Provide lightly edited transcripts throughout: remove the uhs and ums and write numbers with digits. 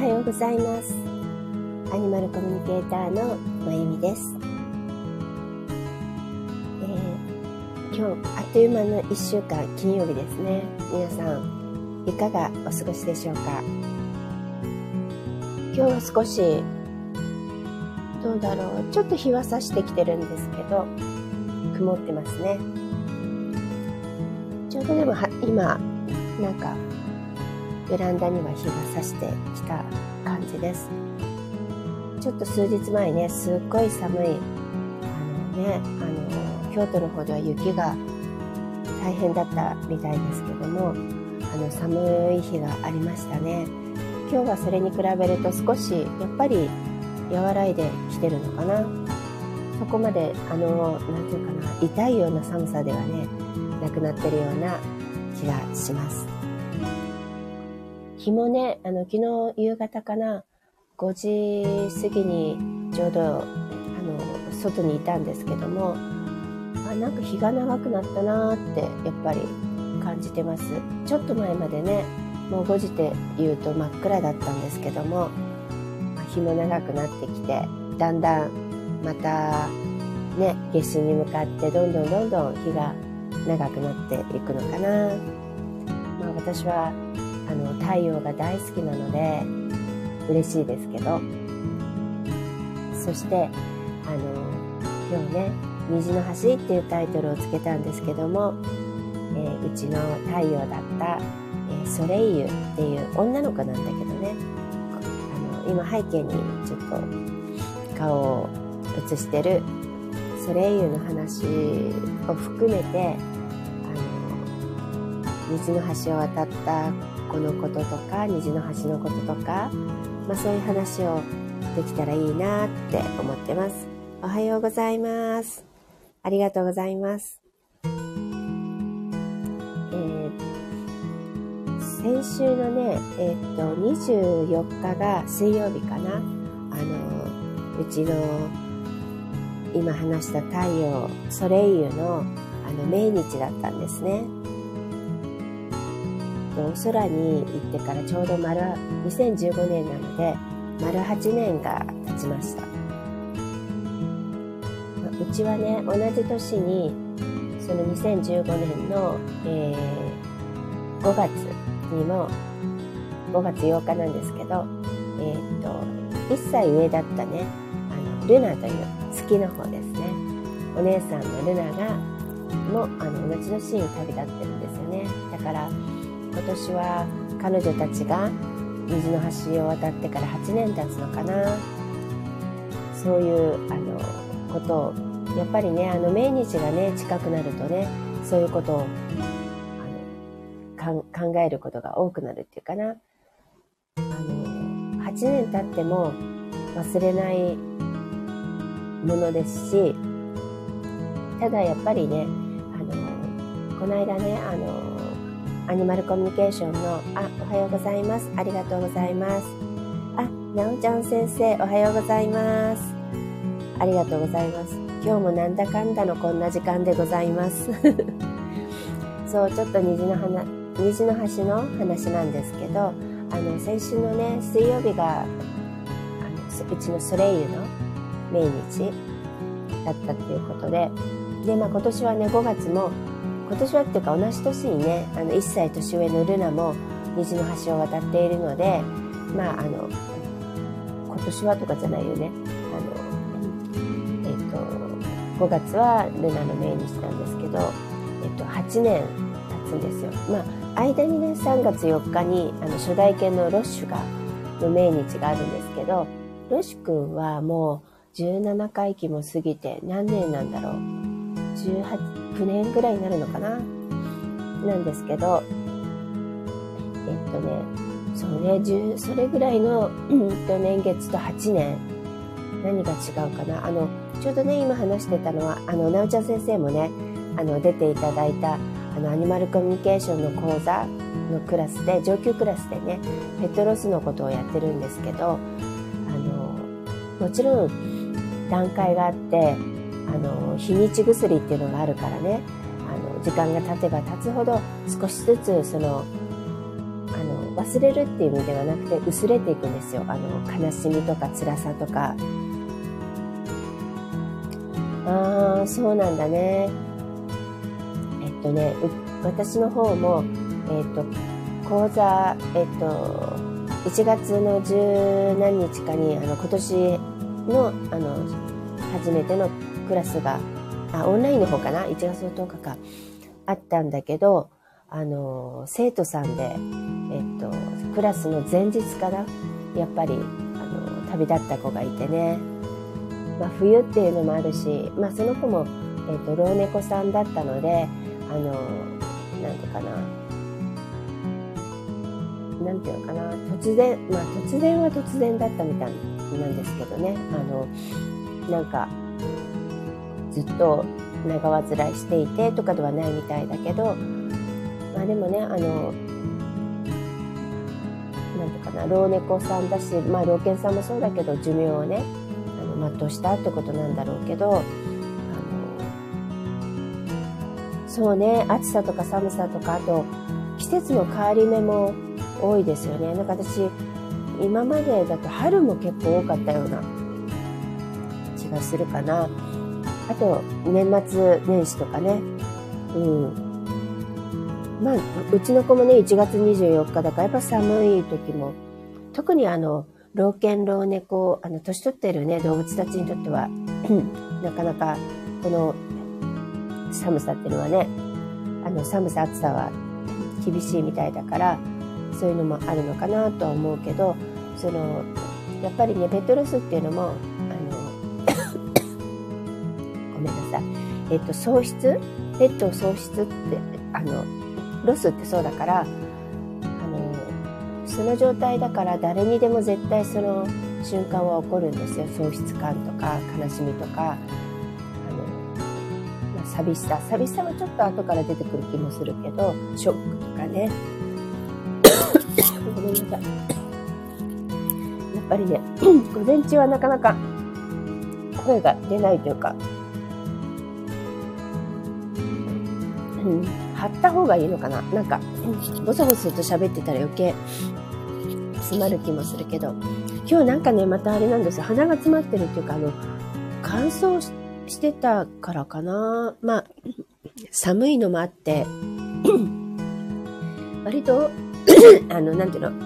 はようございます。アニマルコミュニケーターのまゆみです。今日あっという間の1週間、金曜日ですね。皆さんいかがお過ごしでしょうか。今日は少しどうだろう、ちょっと日は差してきてるんですけど曇ってますね。ちょうどでも今なんかベランダには日が差してきた感じです。ちょっと数日前ね、すっごい寒い京都の方では雪が大変だったみたいですけども、寒い日がありましたね。今日はそれに比べると少しやっぱり和らいできてるのかな。そこまでなんていうかな、痛いような寒さではねなくなってるような気がします。日もね、昨日夕方かな、5時過ぎにちょうど外にいたんですけども、なんか日が長くなったなーってやっぱり感じてます。ちょっと前までね、もう5時って言うと真っ暗だったんですけども、日も長くなってきて、だんだんまたね夏至に向かってどんどんどんどん日が長くなっていくのかな。私は太陽が大好きなので嬉しいですけど、そして今日ね「虹の橋」っていうタイトルをつけたんですけども、うちの太陽だった、ソレイユっていう女の子なんだけどね、今背景にちょっと顔を映してるソレイユの話を含めて、虹の橋を渡った子のこととか虹の橋のこととか、そういう話をできたらいいなって思ってます。おはようございます。ありがとうございます。先週のね、24日が水曜日かな、うちの今話した太陽ソレイユの命日だったんですね。空に行ってからちょうど2015年なので丸8年が経ちました。うちはね、同じ年にその2015年の、5月にも5月8日なんですけど、1歳上だったね、ルナという月の方ですね、お姉さんのルナがも同じ年に旅立ってるんですよね。だから今年は彼女たちが虹の橋を渡ってから8年経つのかな。そういうことをやっぱりね、命日がね近くなるとね、そういうことを考えることが多くなるっていうかな。8年経っても忘れないものですし、ただやっぱりね、この間ね、アニマルコミュニケーションのおはようございます、ありがとうございます、なおちゃん先生おはようございます、ありがとうございます、今日もなんだかんだのこんな時間でございますそう、ちょっと虹の橋の話なんですけど、先週のね水曜日がうちのソレイユの命日だったっていうことで、今年はね5月も今年はっていうか同じ年にね、1歳年上のルナも虹の橋を渡っているので、今年はとかじゃないよね、5月はルナの命日なんですけど、8年経つんですよ。間にね3月4日に初代犬のロッシュの命日があるんですけど、ロッシュくんはもう17回忌も過ぎて何年なんだろう、9年ぐらいになるのかな、なんですけど、そうね、それぐらいの、年月と8年何が違うかな。ちょうどね今話してたのはなおちゃん先生もね出ていただいたアニマルコミュニケーションの講座のクラスで、上級クラスでねペットロスのことをやってるんですけど、もちろん段階があって、日にち薬っていうのがあるからね、時間が経てば経つほど少しずつ忘れるっていう意味ではなくて薄れていくんですよ。悲しみとか辛さとか。ああ、そうなんだね。私の方も、講座、1月の十何日かに、今年の、初めてのクラスが、オンラインの方かな？ 1 月の10日か、あったんだけど、生徒さんで、クラスの前日から、やっぱり、旅立った子がいてね。まあ、冬っていうのもあるし、まあ、その子も、老猫さんだったので、なんていうかな。なんていうのかな。突然は突然だったみたいなんですけどね。なんか、ずっと長患いしていてとかではないみたいだけど、まあでもね、なんていうかな、老猫さんだし、まあ老犬さんもそうだけど、寿命をね、全うしたってことなんだろうけど、そうね、暑さとか寒さとか、あと、季節の変わり目も多いですよね。なんか私、今までだと春も結構多かったような気がするかな。あと、年末年始とかね。うん。まあ、うちの子もね、1月24日だから、やっぱ寒い時も、特に老犬、老猫、年取ってるね、動物たちにとっては、なかなか、この、寒さっていうのはね、寒さ、暑さは厳しいみたいだから、そういうのもあるのかなとは思うけど、やっぱりね、ペットロスっていうのも、ごめんなさい。喪失？ペットを喪失って、ロスってそうだから、その状態だから誰にでも絶対その瞬間は起こるんですよ。喪失感とか、悲しみとか、寂しさはちょっと後から出てくる気もするけど、ショックとかね。ごめんなさい。やっぱりね、午前中はなかなか声が出ないというか、張った方がいいのかな。なんか、ボソボソと喋ってたら余計詰まる気もするけど、今日なんかね、またあれなんですよ。鼻が詰まってるっていうか、乾燥してたからかな。まあ、寒いのもあって、割と、なんていうの、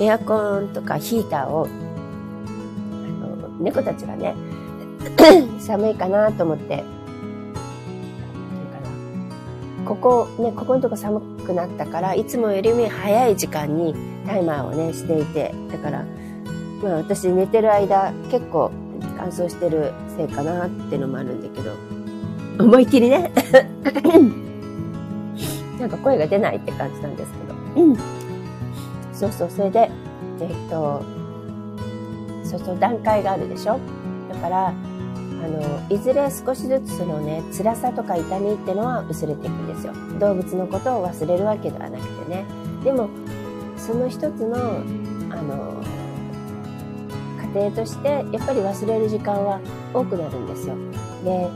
エアコンとかヒーターを、猫たちがね、寒いかなと思って、なんていうかな、ここのとこ寒くなったから、いつもよりも早い時間にタイマーをね、していて、だから、まあ私寝てる間、結構、乾燥してるせいかなってのもあるんだけど、思いっきりねなんか声が出ないって感じなんですけど、そうそう、それでそうそう、段階があるでしょ。だからいずれ少しずつそのね、辛さとか痛みってのは薄れていくんですよ。動物のことを忘れるわけではなくてね。でもその一つの家庭としてやっぱり忘れる時間は多くなるんですよ。で、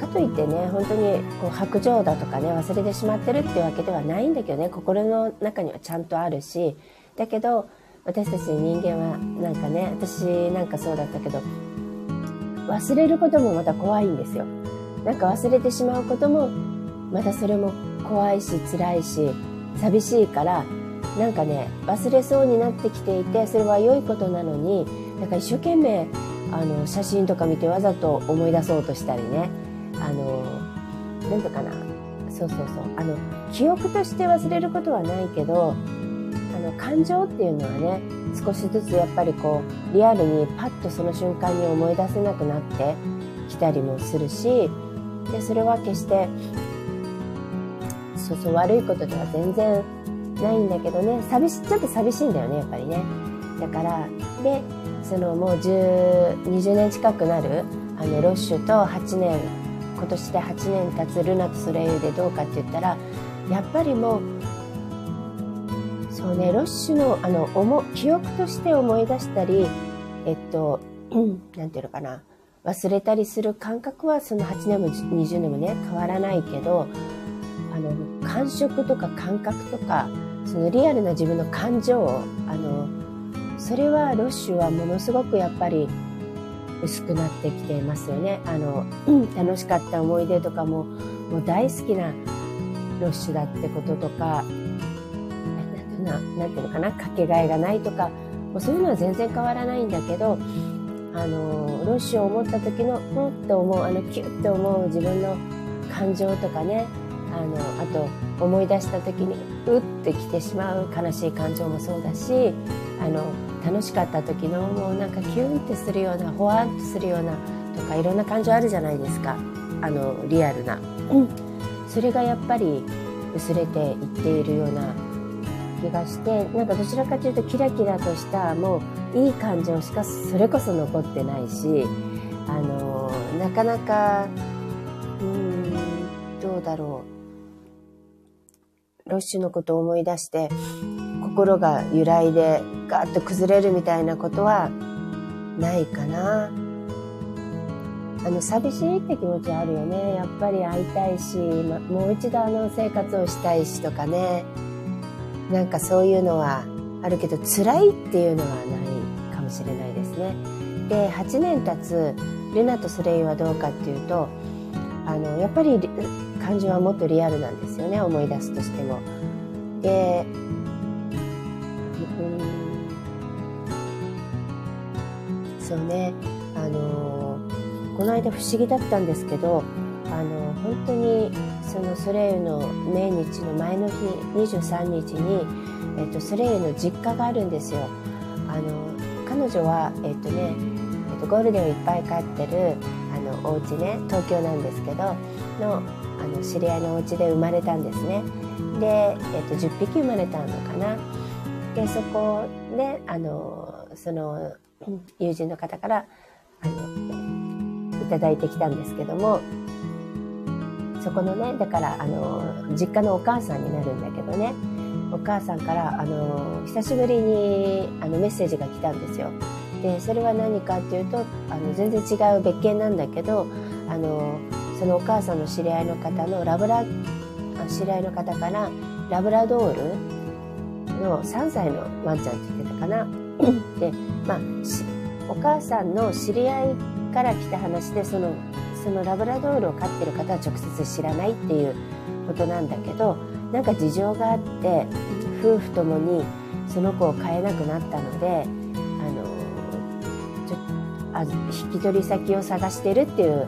かといってね、本当にこう白状だとかね、忘れてしまってるっていうわけではないんだけどね、心の中にはちゃんとあるし、だけど私たち人間はなんかね、私なんかそうだったけど、忘れることもまた怖いんですよ。なんか忘れてしまうこともまたそれも怖いし辛いし寂しいから、なんかね、忘れそうになってきていて、それは良いことなのに、なんか一生懸命写真とか見てわざと思い出そうとしたりね、なんとかな、そうそうそう、記憶として忘れることはないけど、感情っていうのはね、少しずつやっぱりこうリアルにパッとその瞬間に思い出せなくなってきたりもするし、でそれは決してそうそう悪いことでは全然ないんだけどね、ちょっと寂しいんだよね、やっぱりね。だから、で、もう20年近くなる、ロッシュと今年で8年経つルナとソレイユでどうかって言ったら、やっぱりもう、そうね、ロッシュの、記憶として思い出したり、なんていうのかな、忘れたりする感覚は、その8年も20年もね、変わらないけど、感触とか感覚とか、そのリアルな自分の感情をそれはロッシュはものすごくやっぱり薄くなってきていますよね。楽しかった思い出とかももう大好きなロッシュだってこととか、なんていうのかな、かけがえがないとか、もうそういうのは全然変わらないんだけど、ロッシュを思った時のうんって思う、キュッて思う自分の感情とかね、あと思い出した時にうってきてしまう悲しい感情もそうだし、楽しかった時のもうなんかキュンってするような、ほわっとするようなとか、いろんな感情あるじゃないですか、リアルな、それがやっぱり薄れていっているような気がして、なんかどちらかというとキラキラとしたもういい感情しかそれこそ残ってないし、なかなかどうだろう、ロッシュのことを思い出して心が揺らいでガーッと崩れるみたいなことはないかな。寂しいって気持ちはあるよね。やっぱり会いたいし、もう一度生活をしたいしとかね。なんかそういうのはあるけど、辛いっていうのはないかもしれないですね。で、8年経つルナとソレイユはどうかっていうと、やっぱり感情はもっとリアルなんですよね、思い出すとしても。で、そうね、この間不思議だったんですけど、本当にソレイユの命日の前の日23日に、ソレイユの実家があるんですよ。彼女は、ゴールデンをいっぱい飼ってるお家ね、東京なんですけど知り合いのお家で生まれたんですね。で、10匹生まれたのかな。で、そこでその友人の方からいただいてきたんですけども、そこのね、だから実家のお母さんになるんだけどね、お母さんから久しぶりにメッセージが来たんですよ。で、それは何かっていうと、全然違う別件なんだけど、そのお母さんの知り合いの方の知り合いの方からラブラドールの3歳のワンちゃんって言ってたかな。で、まあ、お母さんの知り合いから来た話で、そのラブラドールを飼ってる方は直接知らないっていうことなんだけど、なんか事情があって夫婦ともにその子を飼えなくなったので、引き取り先を探してるっていう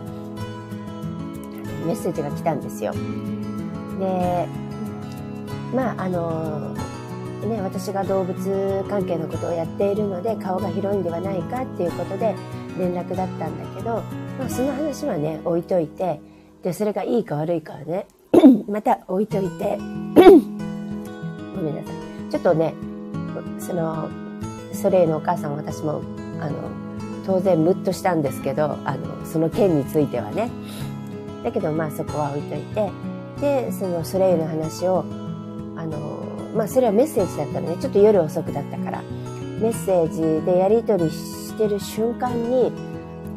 メッセージが来たんですよ。で、まあね、私が動物関係のことをやっているので顔が広いんではないかっていうことで連絡だったんだけど、まあ、その話はね置いといて、でそれがいいか悪いかはねまた置いといてごめんなさい、ちょっとねソレイユのお母さん、私も当然ムッとしたんですけど、その件についてはね。だけど、まあそこは置いといて、でソレイユの話をまあそれはメッセージだったのね、ちょっと夜遅くだったからメッセージでやり取りしてる瞬間に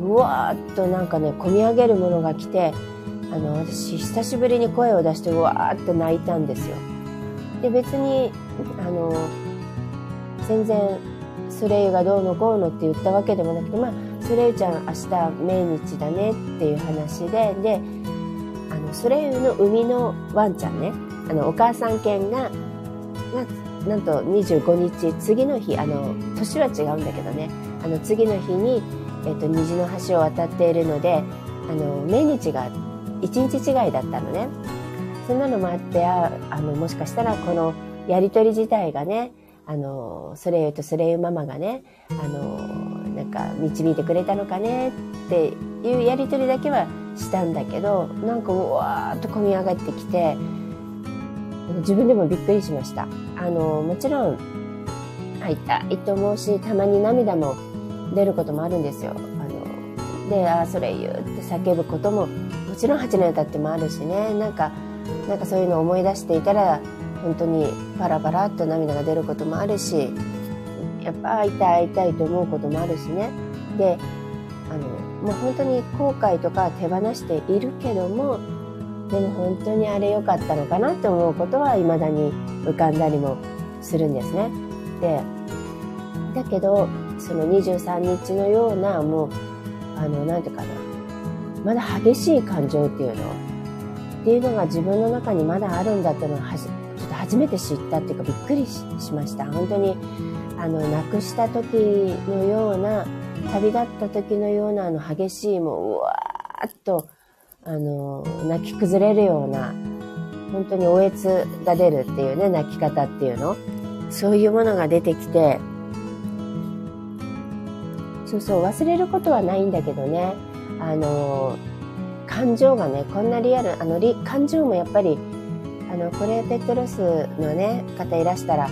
うわーっとなんかね込み上げるものが来て、私久しぶりに声を出してうわーっと泣いたんですよ。で、別に全然ソレイユがどうのこうのって言ったわけでもなくて、まあソレイユちゃん明日命日だねっていう話で、でソレイユの生みのワンちゃんね、お母さん犬がなんと25日、次の日年は違うんだけどね、次の日に、虹の橋を渡っているので命日が1日違いだったのね。そんなのもあって、もしかしたらこのやりとり自体がね、ソレイユとソレイユママがね、なんか導いてくれたのかねっていうやり取りだけはしたんだけど、なんかうわーっと込み上がってきて、自分でもびっくりしました。もちろん会いたいと思うし、たまに涙も出ることもあるんですよ。で、あーソレイユって叫ぶことももちろん8年経ってもあるしね、なんかそういうのを思い出していたら本当にパラパラっと涙が出ることもあるし、やっぱ会いたいと思うこともあるしね。で、もう本当に後悔とか手放しているけども、でも本当にあれ良かったのかなって思うことは未だに浮かんだりもするんですね。で、だけど、その23日のような、もう、なんていうかな、まだ激しい感情っていうのが自分の中にまだあるんだっていうのをちょっと初めて知ったっていうか、びっくりしました。本当に、なくした時のような、旅立った時のような、激しい、もう、うわーっと、泣き崩れるような、本当におえつが出るっていうね、泣き方っていうの。そういうものが出てきて、そうそう、忘れることはないんだけどね、感情がね、こんなリアル、感情もやっぱり、これペットロスのね、方いらしたら、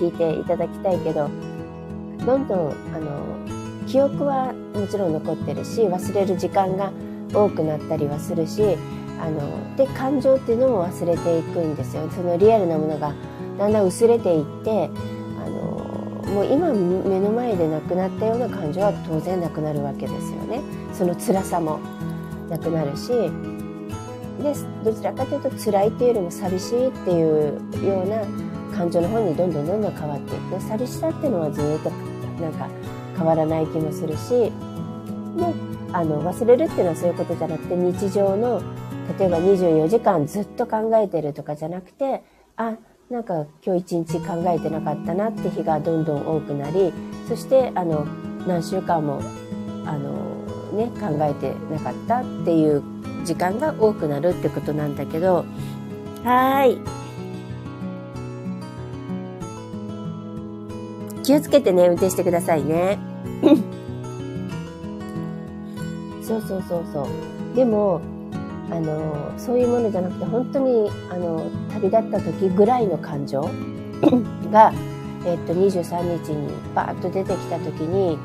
聞いていただきたいけど、どんどん、記憶はもちろん残ってるし、忘れる時間が多くなったりはするし、で、感情っていうのも忘れていくんですよ。そのリアルなものがだんだん薄れていって、もう今目の前でなくなったような感情は当然なくなるわけですよね。その辛さもなくなるし、で、どちらかというと辛いっていうよりも寂しいっていうような感情の方にどんどん変わっていく。寂しさっていうのはずっとなんか変わらない気もするし、で、忘れるっていうのはそういうことじゃなくて、日常の例えば24時間ずっと考えてるとかじゃなくて、あ、なんか今日1日考えてなかったなって日がどんどん多くなり、そして何週間もね、考えてなかったっていう時間が多くなるってことなんだけど、気をつけてね、運転してくださいね。そう。でもそういうものじゃなくて、本当に旅立った時ぐらいの感情が、23日にバーッと出てきた時に、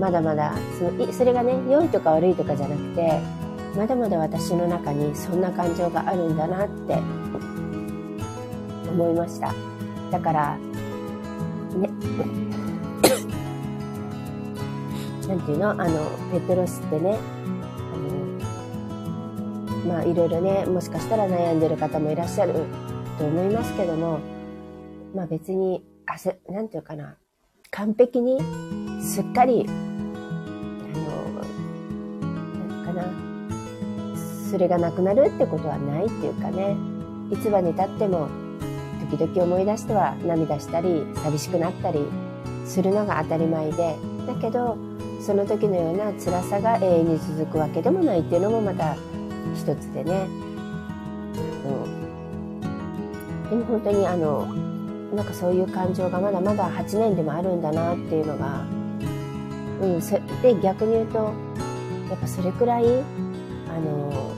まだまだそれがね、良いとか悪いとかじゃなくて、まだまだ私の中にそんな感情があるんだなって思いました。だからね。なんていうの、ペットロスってね、まあいろいろね、もしかしたら悩んでる方もいらっしゃると思いますけども、まあ別に、なんていうかな、完璧にすっかり、それがなくなるってことはないっていうかね、いつまで経っても時々思い出しては涙したり、寂しくなったりするのが当たり前で、だけど、その時のような辛さが永遠に続くわけでもないっていうのもまた一つでね。でも本当になんかそういう感情がまだまだ8年でもあるんだなっていうのが、で、逆に言うと、やっぱそれくらい、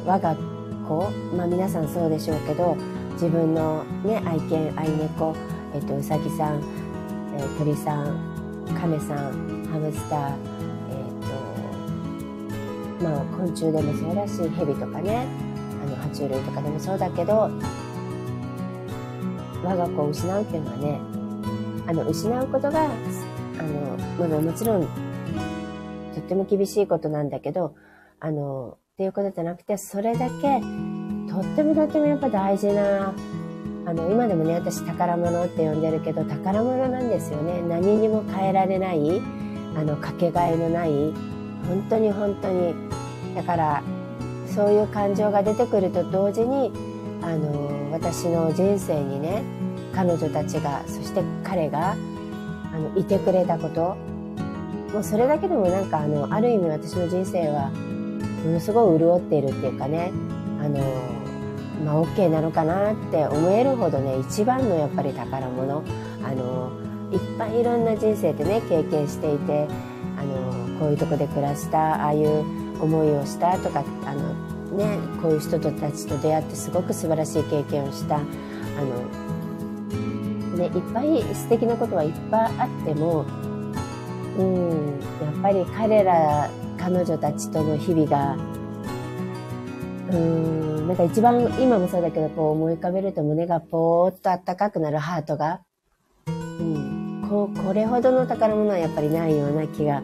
我が子、まあ皆さんそうでしょうけど、自分のね、愛犬、愛猫、うさぎさん、鳥さん、亀さん、ハムスター、まあ、昆虫でもそうだし、ヘビとかね、爬虫類とかでもそうだけど、我が子を失うっていうのはね、失うことが、もちろん、とっても厳しいことなんだけど、っていうことじゃなくて、それだけ、とってもやっぱ大事な、今でもね、私宝物って呼んでるけど、宝物なんですよね。何にも変えられない、かけがえのない、本当に、だからそういう感情が出てくると同時に私の人生にね、彼女たちが、そして彼がいてくれたこと、もうそれだけでもなんかある意味私の人生はものすごい潤っているっていうかね、まあ OK なのかなって思えるほどね、一番のやっぱり宝物。いっぱいいろんな人生ってね、経験していて、こういうとこで暮らした、ああいう思いをしたとか、ね、こういう人たちと出会ってすごく素晴らしい経験をした、ね、いっぱい素敵なことはいっぱいあっても、やっぱり彼女たちとの日々が、なんか一番今もそうだけど、こう思い浮かべると胸がぽーっとあったかくなる、ハートが、これほどの宝物はやっぱりないような気が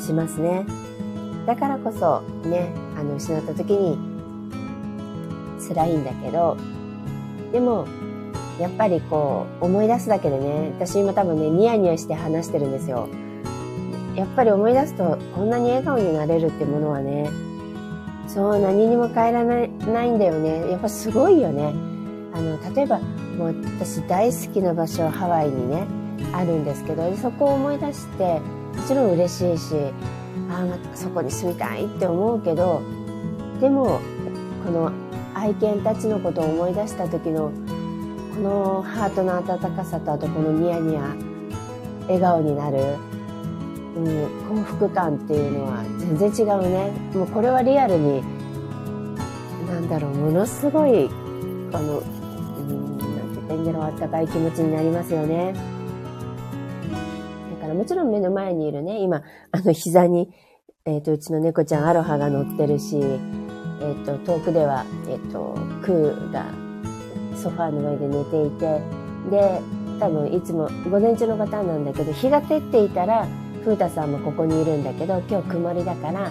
しますね。だからこそね、失った時に辛いんだけど、でもやっぱりこう思い出すだけでね、私今多分ねニヤニヤして話してるんですよ。やっぱり思い出すとこんなに笑顔になれるってものはね、そう何にも変えられないんだよね。やっぱすごいよね。例えばもう私大好きな場所ハワイにねあるんですけど、そこを思い出してもちろん嬉しいし、ああそこに住みたいって思うけど、でもこの愛犬たちのことを思い出した時のこのハートの温かさと、あとこのニヤニヤ笑顔になる、幸福感っていうのは全然違うね。もうこれはリアルになんだろう、ものすごいなんて言うんだろう、あったかい気持ちになりますよね。だからもちろん目の前にいるね、今膝に、うちの猫ちゃんアロハが乗ってるし、遠くでは、クーがソファーの上で寝ていて、で多分いつも午前中のパターンなんだけど、日が照っていたら風太さんもここにいるんだけど、今日曇りだから、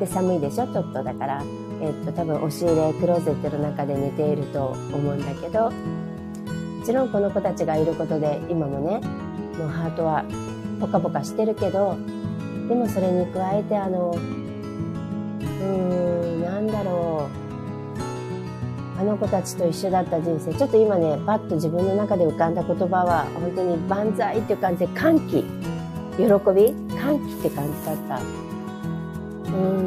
で寒いでしょちょっと、だから、多分押し入れクローゼットの中で寝ていると思うんだけど、もちろんこの子たちがいることで今もねもうハートはポカポカしてるけど、でもそれに加えてなんだろう、あの子たちと一緒だった人生、ちょっと今ねパッと自分の中で浮かんだ言葉は本当に万歳っていう感じで、歓喜、喜び、歓喜って感じだった。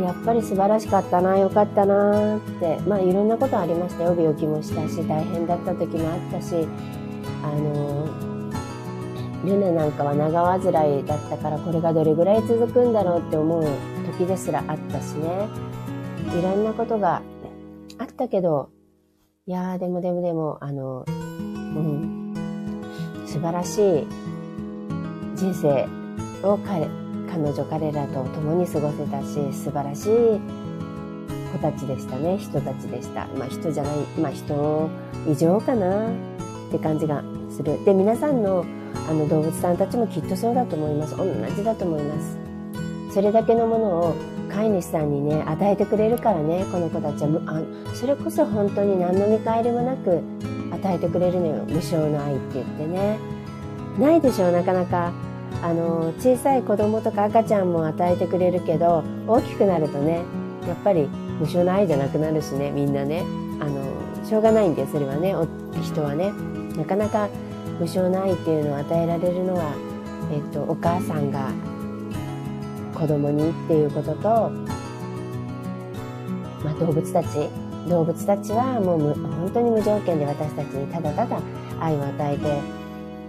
やっぱり素晴らしかったな、よかったなって、まあいろんなことありましたよ。病気もしたし、大変だった時もあったし、ルナなんかは長患いだったから、これがどれぐらい続くんだろうって思う時ですらあったしね。いろんなことがあったけど、いやーでも、素晴らしい人生を彼らと共に過ごせたし、素晴らしい子たちでしたね、人たちでした。まあ人じゃない、まあ人以上かなって感じがする。で、皆さんの動物さんたちもきっとそうだと思います。同じだと思います。それだけのものを飼い主さんにね、与えてくれるからね、この子たちは。それこそ本当に何の見返りもなく与えてくれるのよ。無償の愛って言ってね。ないでしょ、なかなか。小さい子供とか赤ちゃんも与えてくれるけど、大きくなるとね、やっぱり無償の愛じゃなくなるしね、みんなね、しょうがないんで、それはね、人はね、なかなか無償の愛っていうのを与えられるのは、お母さんが子供にっていうことと、まあ、動物たちはもう本当に無条件で私たちにただただ愛を与えて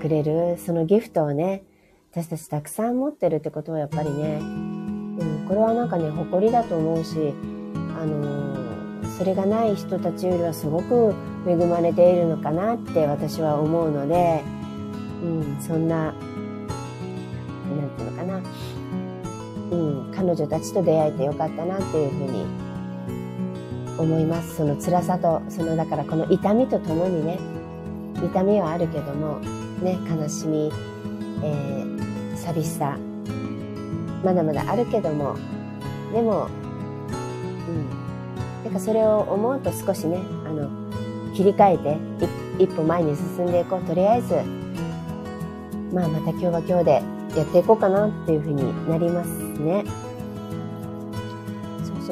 くれる、そのギフトをね、私たちたくさん持ってるってことはやっぱりね、これはなんかね誇りだと思うし、それがない人たちよりはすごく恵まれているのかなって私は思うので、そんな、なんていうのかな、彼女たちと出会えてよかったなっていうふうに思います。その辛さと、だからこの痛みとともにね、痛みはあるけどもね、悲しみ、寂しさまだまだあるけども、でも、なんかそれを思うと少しね、切り替えて一歩前に進んでいこう、とりあえず、まあ、また今日は今日でやっていこうかなっていうふうになりますね。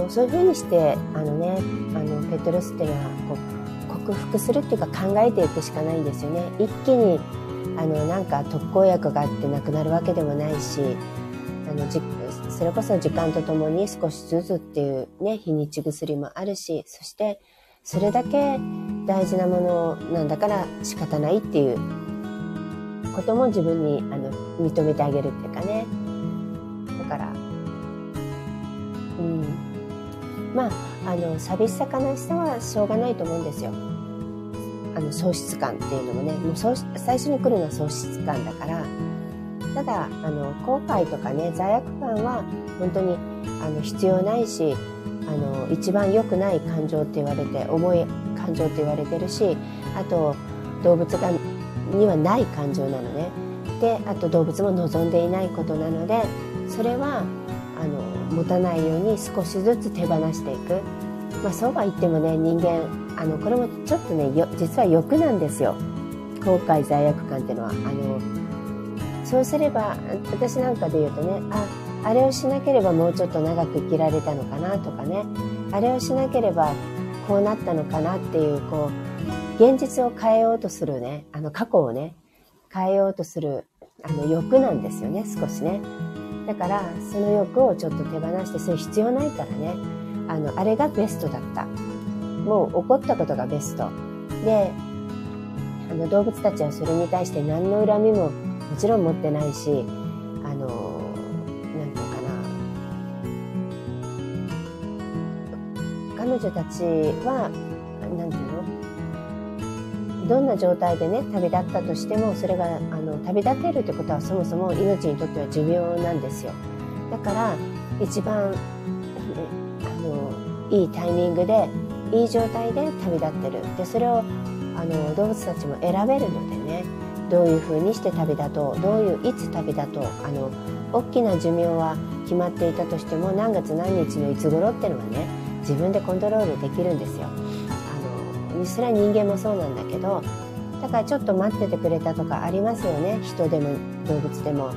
そういうふうにしてペットロスっていうのはこう克服するっていうか、考えていくしかないんですよね。一気になんか特効薬があってなくなるわけでもないし、それこそ時間とともに少しずつっていうね、日にち薬もあるし、そしてそれだけ大事なものなんだから仕方ないっていうことも自分に認めてあげるっていうかね。だからまあ寂しさ悲しさはしょうがないと思うんですよ。喪失感っていうのもね、もう最初に来るのは喪失感だから。ただ後悔とかね、罪悪感は本当に必要ないし、一番良くない感情って言われて、重い感情って言われてるし、あと動物にはない感情なのね。であと動物も望んでいないことなので、それは持たないように少しずつ手放していく。まあそうは言ってもね、人間これもちょっとね実は欲なんですよ、後悔罪悪感っていうのは。そうすれば私なんかで言うとね、あれをしなければもうちょっと長く生きられたのかなとかね、あれをしなければこうなったのかなっていう、こう現実を変えようとするね、過去をね変えようとする欲なんですよね、少しね。だからその欲をちょっと手放して、それ必要ないからね、あれがベストだった、もう起こったことがベストで、動物たちはそれに対して何の恨みももちろん持ってないし、彼女たちはなんていうの、どんな状態でね旅立ったとしても、それが旅立てるってことはそもそも命にとっては寿命なんですよ。だから一番、ね、いいタイミングでいい状態で旅立ってる。でそれを動物たちも選べるのでね、どういうふうにして旅立とう、いつ旅立とう、大きな寿命は決まっていたとしても何月何日のいつ頃っていうのはね、自分でコントロールできるんですよ。それは人間もそうなんだけど、だからちょっと待っててくれたとかありますよね、人でも動物でも。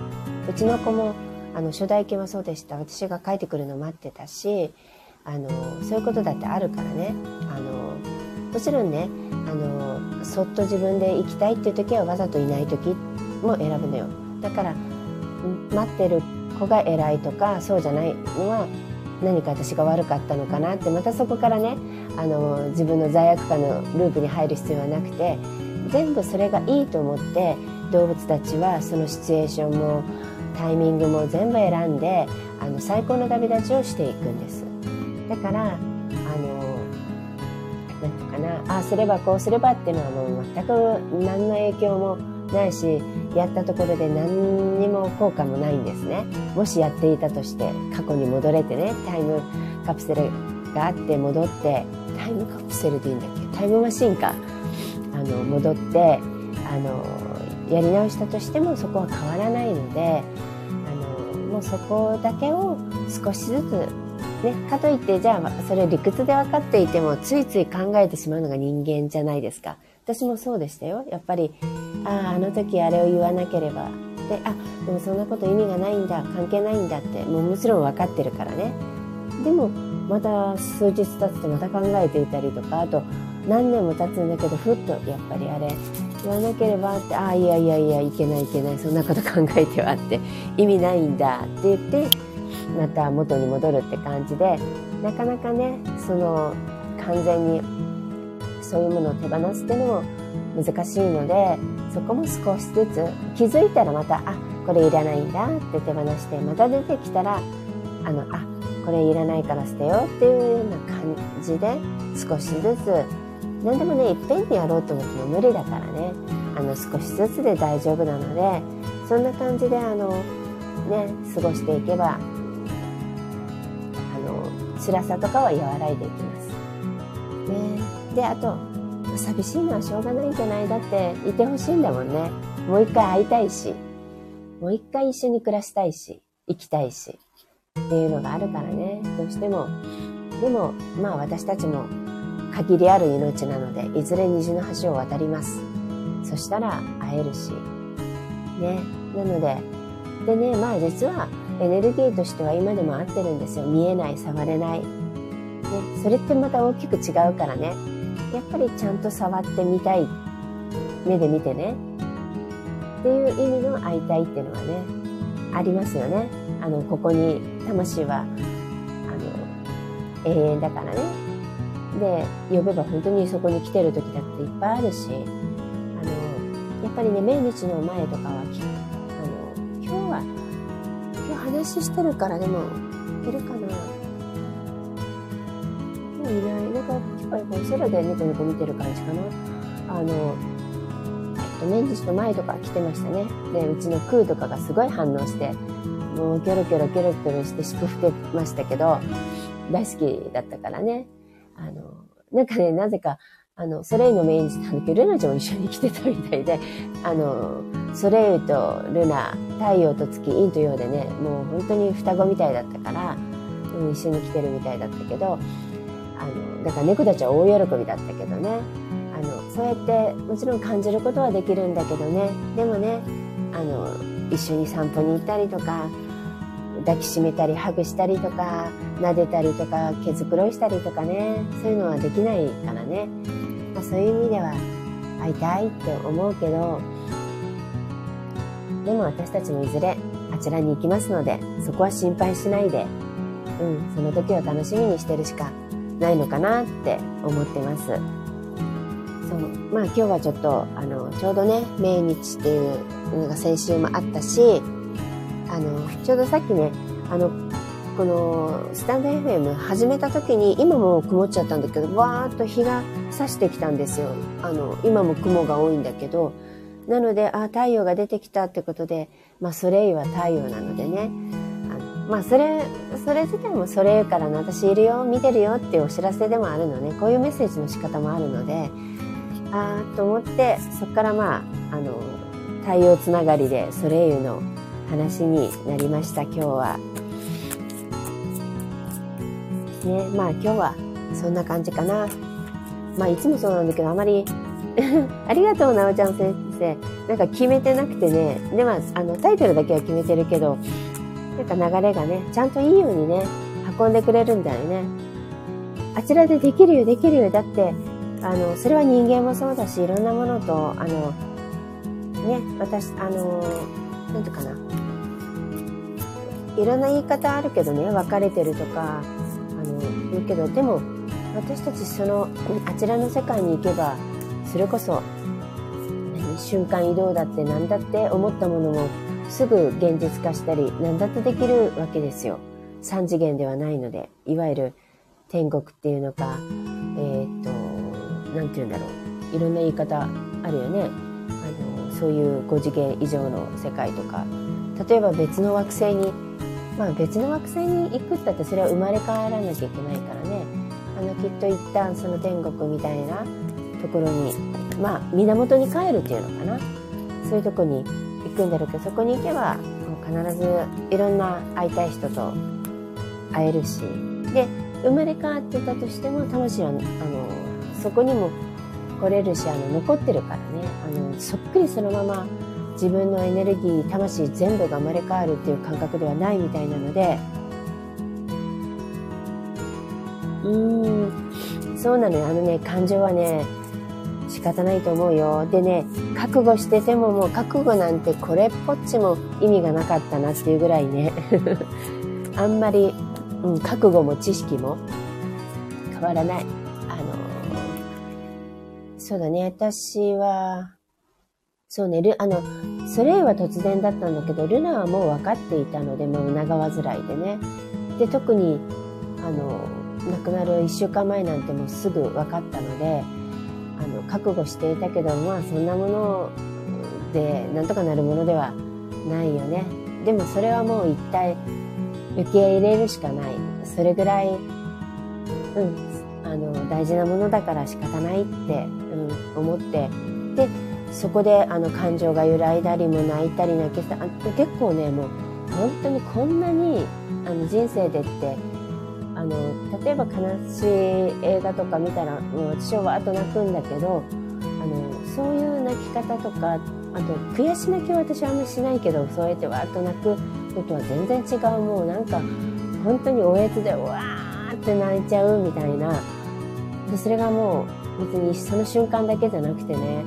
うちの子も初代犬はそうでした。私が帰ってくるの待ってたし、そういうことだってあるからね。もちろんね、そっと自分で行きたいっていう時はわざといない時も選ぶのよ。だから待ってる子が偉いとか、そうじゃないのは何か私が悪かったのかなって、またそこからね自分の罪悪感のループに入る必要はなくて、全部それがいいと思って動物たちはそのシチュエーションもタイミングも全部選んで最高の旅立ちをしていくんです。だからなんていうかな、ああすればこうすればっていうのはもう全く何の影響もないし、やったところで何にも効果もないんですね。もしやっていたとして過去に戻れてね、タイムカプセルがあって戻って、タイムカプセルでいいんだっけ、タイムマシンか、戻ってやり直したとしてもそこは変わらないので、もうそこだけを少しずつね、かといってじゃあそれを理屈で分かっていてもついつい考えてしまうのが人間じゃないですか。私もそうでしたよ、やっぱり。あの時あれを言わなければで、でもそんなこと意味がないんだ、関係ないんだって、もうもちろん分かってるからね。でもまた数日経つとまた考えていたりとか、あと何年も経つんだけど、ふっとやっぱりあれ言わなければって、いやいけないいけない、そんなこと考えてはって意味ないんだって言って、また元に戻るって感じで、なかなかねその完全にそういうものを手放すっていうのも難しいので、そこも少しずつ気づいたらまた、これいらないんだって手放して、また出てきたらこれいらないから捨てようっていうような感じで、少しずつ。何でもねいっぺんにやろうと思っても無理だからね、少しずつで大丈夫なので、そんな感じで過ごしていけば辛さとかは和らいでいきますね。であと寂しいのはしょうがないんじゃない、だっていてほしいんだもんね。もう一回会いたいし、もう一回一緒に暮らしたいし、生きたいしっていうのがあるからね、どうしても。でもまあ私たちも限りある命なので、いずれ虹の橋を渡ります。そしたら会えるしね。なのでね、まあ実はエネルギーとしては今でも合ってるんですよ。見えない、触れない、ね、それってまた大きく違うからね。やっぱりちゃんと触ってみたい、目で見てねっていう意味の会いたいっていうのはねありますよね。ここに魂は永遠だからね。で呼べば本当にそこに来てる時だっていっぱいあるし、やっぱりね命日の前とかは今日話してるから、でもいるかな、もういない、なんか空でニコニコ見てる感じかな。年次の前とか来てましたね。でうちのクーとかがすごい反応して、もうキョロキョロキョロキョロして祝福してましたけど、大好きだったからね。なんかね、なぜかソレイのメインなんだけど、ルナちゃんも一緒に来てたみたいで、ソレイとルナ、太陽と月、陰と陽でね、もう本当に双子みたいだったから、一緒に来てるみたいだったけど、だから猫たちは大喜びだったけどね、そうやってもちろん感じることはできるんだけどね、でもね一緒に散歩に行ったりとか抱きしめたりハグしたりとか撫でたりとか毛づくろいしたりとかね、そういうのはできないからね、まあ、そういう意味では会いたいって思うけど、でも私たちもいずれあちらに行きますので、そこは心配しないで、その時を楽しみにしてるしかないのかなって思ってます。まあ今日はちょっとちょうどね命日っていうのが先週もあったし、ちょうどさっきねこのスタンド FM 始めた時に、今も曇っちゃったんだけどわーっと日が差してきたんですよ。今も雲が多いんだけど、なので太陽が出てきたってことで、まあソレイユは太陽なのでね、まあそれ自体もソレイユからの私いるよ見てるよっていうお知らせでもあるのね、こういうメッセージの仕方もあるので、あーと思って、そこからまあ太陽つながりでソレイユの話になりました今日は。ね、まあ今日はそんな感じかな。まあいつもそうなんだけどあまりありがとうなおちゃん先生、なんか決めてなくてね、でもタイトルだけは決めてるけど、なんか流れがねちゃんといいようにね運んでくれるんだよね。あちらでできるよできるよ、だってそれは人間もそうだし、いろんなものとね、私なんていうかな、いろんな言い方あるけどね、別れてるとか言うけど、でも私たちそのあちらの世界に行けば、それこそ瞬間移動だって何だって思ったものもすぐ現実化したり何だってできるわけですよ。3次元ではないので、いわゆる天国っていうのか、なんていうんだろう、いろんな言い方あるよね。そういう5次元以上の世界とか、例えば別の惑星に、まあ別の惑星に行くったってそれは生まれ変わらなきゃいけないからね、きっと一旦その天国みたいなところに、まあ源に帰るっていうのかな、そういうとこに行くんだろうけど、そこに行けばもう必ずいろんな会いたい人と会えるし、で生まれ変わってたとしても魂はそこにも来れるし、残ってるからね、そっくりそのまま自分のエネルギー魂全部が生まれ変わるっていう感覚ではないみたいなので、そうなのよ。感情はね仕方ないと思うよ。でね、覚悟しててももう覚悟なんてこれっぽっちも意味がなかったなっていうぐらいねあんまり、覚悟も知識も変わらない。そうだね、私はそうね、ソレイは突然だったんだけど、ルナはもう分かっていたので、もう長患いでね、で特に亡くなる1週間前なんてもうすぐ分かったので、覚悟していたけど、まあそんなものでなんとかなるものではないよね。でもそれはもう一体受け入れるしかない、それぐらい大事なものだから仕方ないって、思って、でそこで感情が揺らいだりも泣いたり泣きした結構ね、もう本当にこんなに人生でって、例えば悲しい映画とか見たらもう私はわーっと泣くんだけど、そういう泣き方とか、あと悔し泣きは私はあんまりしないけど、そうやってわーっと泣くことは全然違う、もうなんか本当におえつでわーって泣いちゃうみたいな。でそれがもう別にその瞬間だけじゃなくてね、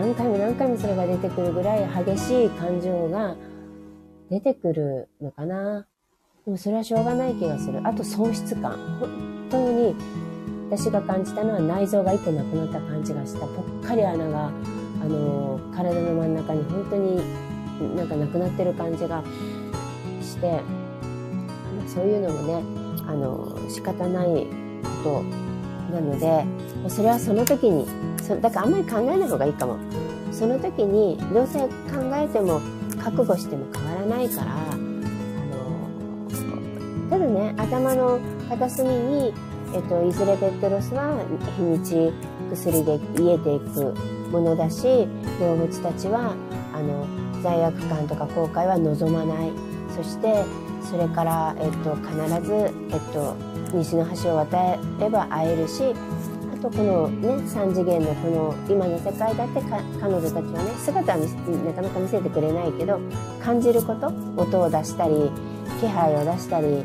何回も何回もそれが出てくるぐらい激しい感情が出てくるのかな。でもそれはしょうがない気がする。あと喪失感、本当に私が感じたのは内臓が一個なくなった感じがした。ぽっかり穴が体の真ん中に本当になんかなくなってる感じがして、そういうのもね仕方ないことなので、それはその時にだからあんまり考えない方がいいかも。その時にどうせ考えても覚悟しても変わらないから、ただね頭の片隅に、いずれペットロスは日にち薬で癒えていくものだし、動物たちは罪悪感とか後悔は望まない、そしてそれから、必ず、西の端を渡れば会えるし、あとこのね3次元のこの今の世界だって彼女たちはね姿はなかなか見せてくれないけど、感じること、音を出したり気配を出したり、い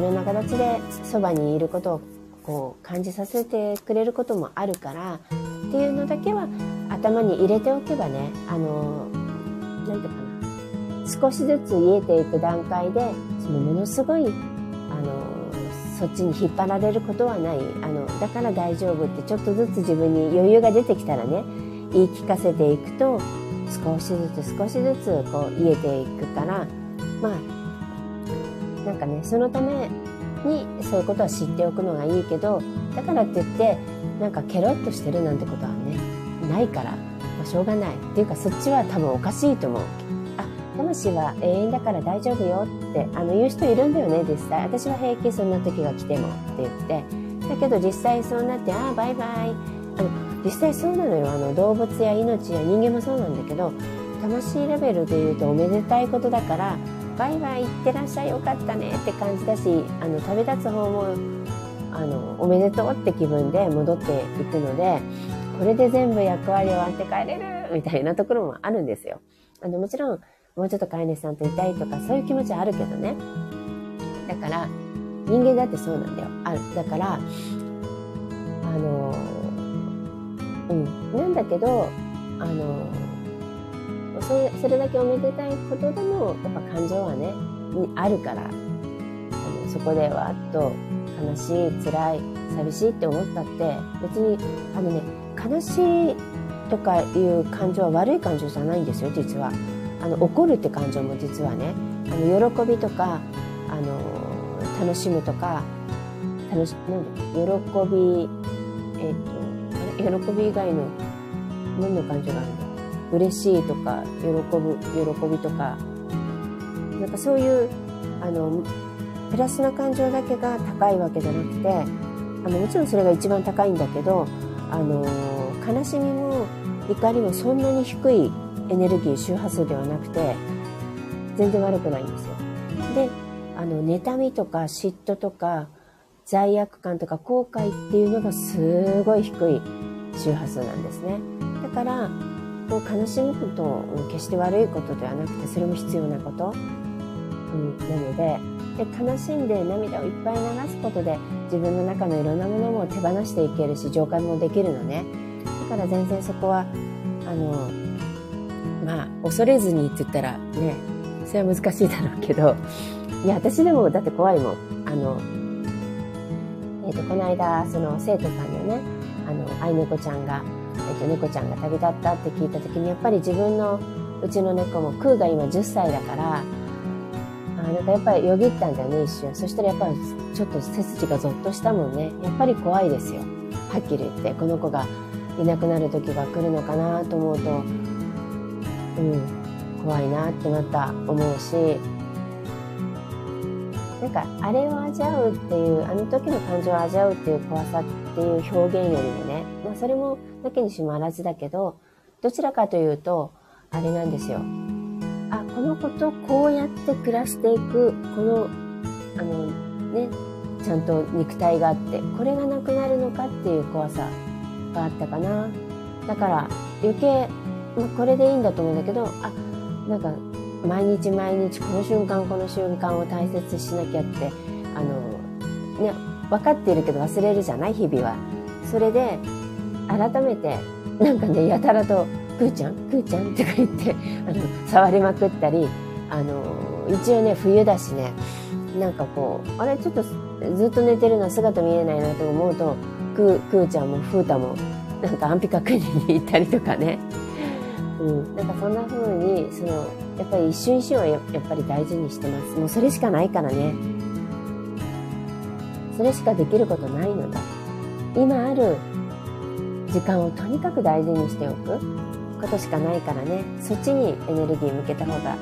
ろんな形でそばにいることをこう感じさせてくれることもあるからっていうのだけは頭に入れておけばね、なんていうかな、少しずつ癒えていく段階でそのものすごいそっちに引っ張られることはない、だから大丈夫ってちょっとずつ自分に余裕が出てきたらね言い聞かせていくと、少しずつこう癒えていくから、まあなんかね、そのためにそういうことは知っておくのがいいけど、だからって言ってなんかケロッとしてるなんてことはねないから、まあ、しょうがないっていうか、そっちは多分おかしいと思う。魂は永遠だから大丈夫よって言う人いるんだよね、実際。私は平気、そんな時が来てもって言って。だけど実際そうなって、ああ、バイバイ。実際そうなのよ。動物や命や人間もそうなんだけど、魂レベルでいうとおめでたいことだから、バイバイ、行ってらっしゃい、よかったねって感じだし、旅立つ方も、おめでとうって気分で戻っていくので、これで全部役割を終わって帰れるみたいなところもあるんですよ。もちろん、もうちょっと飼い主さんといたいとかそういう気持ちはあるけどね。だから人間だってそうなんだよ。だからなんだけどそれだけおめでたいことでもやっぱ感情はねあるから、そこでわっと悲しい、辛い、寂しいって思ったって別にね、悲しいとかいう感情は悪い感情じゃないんですよ、実は。怒るって感情も実はね、喜びとか楽しむとか、喜び以外の何の感情があるんだろう、嬉しいとか喜びとか、なんかそういうプラスな感情だけが高いわけじゃなくて、もちろんそれが一番高いんだけど、悲しみも怒りもそんなに低いエネルギー周波数ではなくて全然悪くないんですよ。で、妬みとか嫉妬とか罪悪感とか後悔っていうのがすごい低い周波数なんですね。だからこう悲しむことを決して悪いことではなくて、それも必要なこと、なので、悲しんで涙をいっぱい流すことで自分の中のいろんなものも手放していけるし、浄化もできるのね。だから全然そこは恐れずにって言ったらね、それは難しいだろうけど、いや、私でもだって怖いもん。この間、その生徒さんのね、愛猫ちゃんが、猫ちゃんが旅立ったって聞いた時に、やっぱり自分の、うちの猫もクーが今10歳だから、なんかやっぱりよぎったんだよね、一瞬。そしたらやっぱりちょっと背筋がゾッとしたもんね。やっぱり怖いですよ。はっきり言って、この子がいなくなる時が来るのかなと思うと、怖いなってまた思うし、なんかあれを味わうっていう、あの時の感情を味わうっていう怖さっていう表現よりもね、まあそれもだけにしもあらずだけど、どちらかというとあれなんですよ。あ、この子とこうやって暮らしていく、このね、ちゃんと肉体があって、これがなくなるのかっていう怖さがあったかな。だから余計、これでいいんだと思うんだけど、なんか毎日毎日この瞬間この瞬間を大切にしなきゃってね、分かっているけど忘れるじゃない、日々は。それで改めてなんかね、やたらとくーちゃんくーちゃんとか言って触りまくったり、一応ね冬だしね、なんかこうあれちょっとずっと寝てるのは姿見えないなと思うと、くーちゃんもふーたもなんか安否確認に行ったりとかね。なんかそんな風に、やっぱり一瞬一瞬はやっぱり大事にしてます。もうそれしかないからね。それしかできることないのだ。今ある時間をとにかく大事にしておくことしかないからね。そっちにエネルギー向けた方が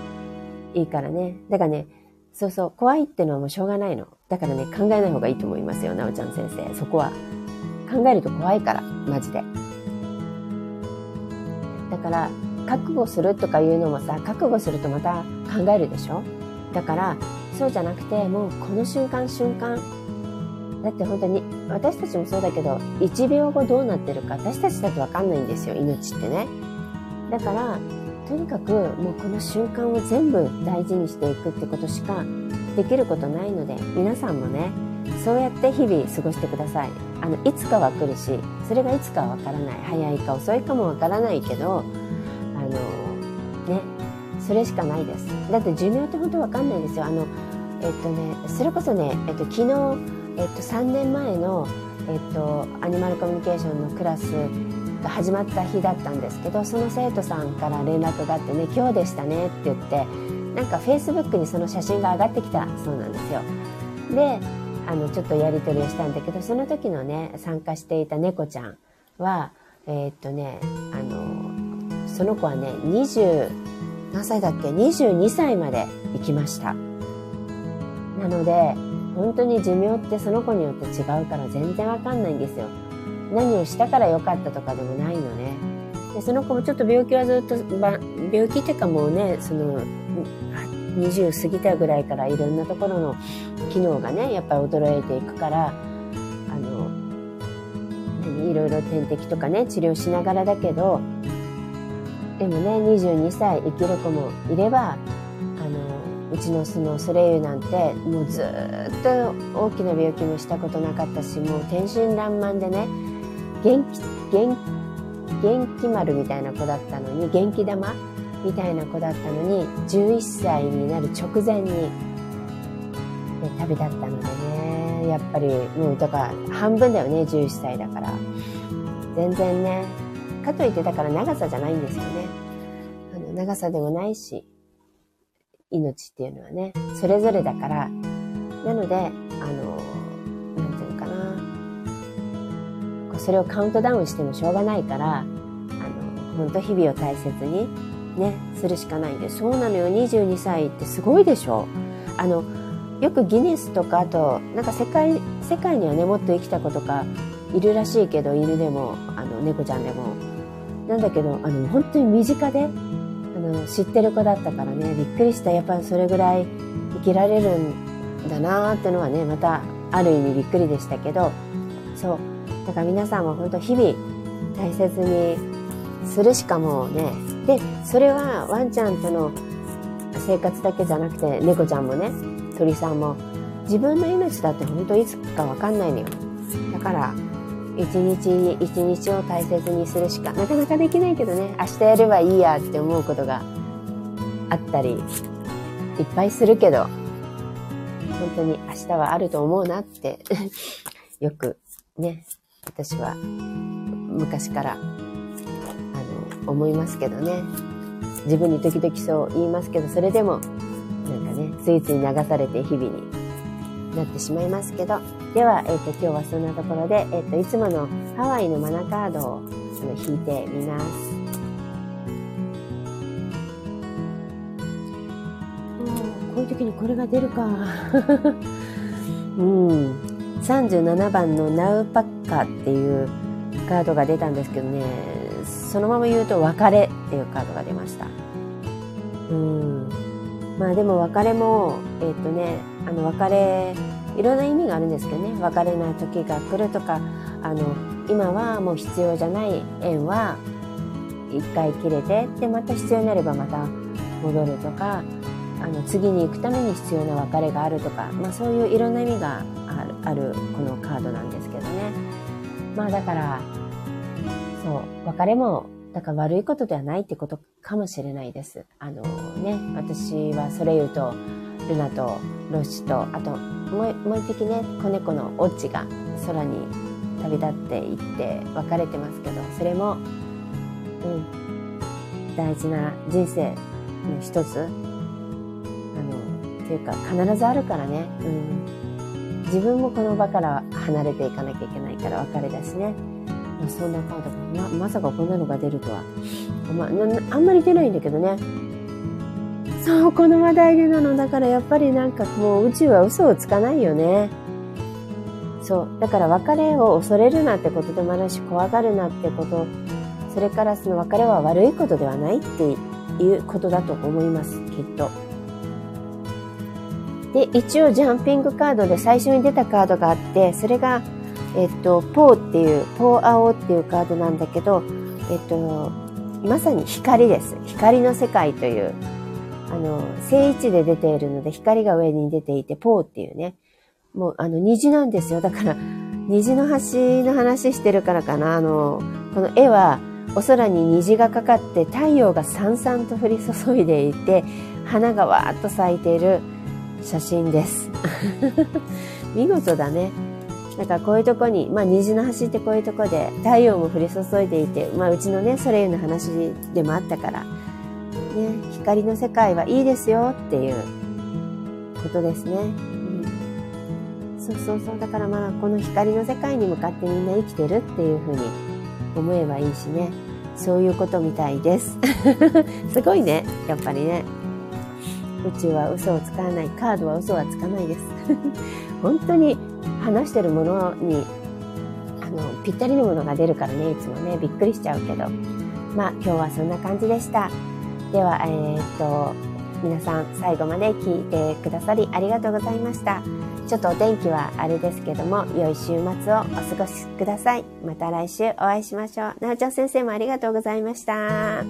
いいからね。だからね、そうそう、怖いってのはもうしょうがないの。だからね、考えない方がいいと思いますよ、なおちゃん先生。そこは。考えると怖いから、マジで。だから覚悟するとかいうのもさ、覚悟するとまた考えるでしょ。だからそうじゃなくて、もうこの瞬間瞬間。だって本当に、私たちもそうだけど、1秒後どうなってるか私たちだってわかんないんですよ、命ってね。だから、とにかくもうこの瞬間を全部大事にしていくってことしかできることないので、皆さんもね、そうやって日々過ごしてください。いつかは来るし、それがいつかはわからない。早いか遅いかもわからないけど、ね、それしかないです。だって寿命って本当わかんないですよ。それこそね、昨日、3年前の、アニマルコミュニケーションのクラスが始まった日だったんですけど、その生徒さんから連絡があってね、今日でしたねって言って、なんか Facebook にその写真が上がってきたそうなんですよ。で、ちょっとやり取りをしたんだけど、その時のね、参加していた猫ちゃんは、その子はね、何歳だっけ ?22 歳まで行きました。なので、本当に寿命ってその子によって違うから全然わかんないんですよ。何をしたから良かったとかでもないのね。で、その子もちょっと病気はずっと、病気ってかもうね、20過ぎたぐらいからいろんなところの機能がね、やっぱり衰えていくから、いろいろ点滴とかね、治療しながらだけど、でもね、22歳生きる子もいれば、うちのソレイユなんて、もうずっと大きな病気もしたことなかったし、もう天真爛漫でね、元気丸みたいな子だったのに、元気玉みたいな子だったのに、11歳になる直前に、ね、旅だったのでね、やっぱり、もうだから半分だよね、11歳だから。全然ね、かといってだから長さじゃないんですよね。長さでもないし、命っていうのはね、それぞれだから。なので、なんていうのかな。それをカウントダウンしてもしょうがないから、本当日々を大切にね、するしかないんで。そうなのよ、22歳ってすごいでしょ。よくギネスとか、あと、なんか世界にはね、もっと生きた子とか、いるらしいけど、犬でも、猫ちゃんでも。なんだけど、本当に身近で、知ってる子だったからね、びっくりした。やっぱりそれぐらい生きられるんだなーってのはね、また、ある意味びっくりでしたけど、そう。だから皆さんは本当日々、大切にするしかもね、で、それはワンちゃんとの生活だけじゃなくて、猫ちゃんもね、鳥さんも、自分の命だって本当いつかわかんないのよ。だから、一日一日を大切にするしかなかなかできないけどね、明日やればいいやって思うことがあったりいっぱいするけど、本当に明日はあると思うなってよくね、私は昔から思いますけどね、自分に時々そう言いますけど、それでもなんかね、ついつい流されて日々になってしまいますけど、では、今日はそんなところで、いつものハワイのマナカードを引いてみます。こういう時にこれが出るか。うん、37番のナウパッカっていうカードが出たんですけどね、そのまま言うと別れっていうカードが出ました。まあでも別れも、別れ、いろんな意味があるんですけどね、別れない時が来るとか、今はもう必要じゃない縁は一回切れて、で、また必要になればまた戻るとか、次に行くために必要な別れがあるとか、まあそういういろんな意味があるこのカードなんですけどね。まあだから、そう、別れも、だから悪いことではないってことかもしれないです。私はソレイユとルナとロッシュと、あともう一匹ね、子猫のオッチが空に旅立っていって別れてますけど、それも、大事な人生の一つ、っていうか必ずあるからね、自分もこの場から離れていかなきゃいけないから別れだしね。そんなカードが、まさかこんなのが出るとは、あんまり出ないんだけどね。そう、この話題でなの。だからやっぱりなんかもう宇宙は嘘をつかないよね。そう。だから別れを恐れるなってことでもあるし、怖がるなってこと、それからその別れは悪いことではないっていうことだと思います、きっと。で、一応ジャンピングカードで最初に出たカードがあって、それが、ポーっていう、ポーアオっていうカードなんだけど、まさに光です。光の世界という、正位置で出ているので、光が上に出ていて、ポーっていうね、もう虹なんですよ。だから、虹の橋の話してるからかな、この絵は、お空に虹がかかって太陽がさんさんと降り注いでいて、花がわーっと咲いている写真です。見事だね。なんかこういうとこに、まあ虹の橋ってこういうとこで太陽も降り注いでいて、まあうちのね、ソレイユの話でもあったから、ね、光の世界はいいですよっていうことですね。うん、そう。だからまあこの光の世界に向かってみんな生きてるっていうふうに思えばいいしね。そういうことみたいです。すごいね、やっぱりね。宇宙は嘘をつかない、カードは嘘はつかないです。本当に話してるものにぴったりのものが出るからね、いつもね、びっくりしちゃうけど、まあ今日はそんな感じでした。では皆さん最後まで聞いてくださりありがとうございました。ちょっとお天気はあれですけども、良い週末をお過ごしください。また来週お会いしましょう。なおちゃん先生もありがとうございました。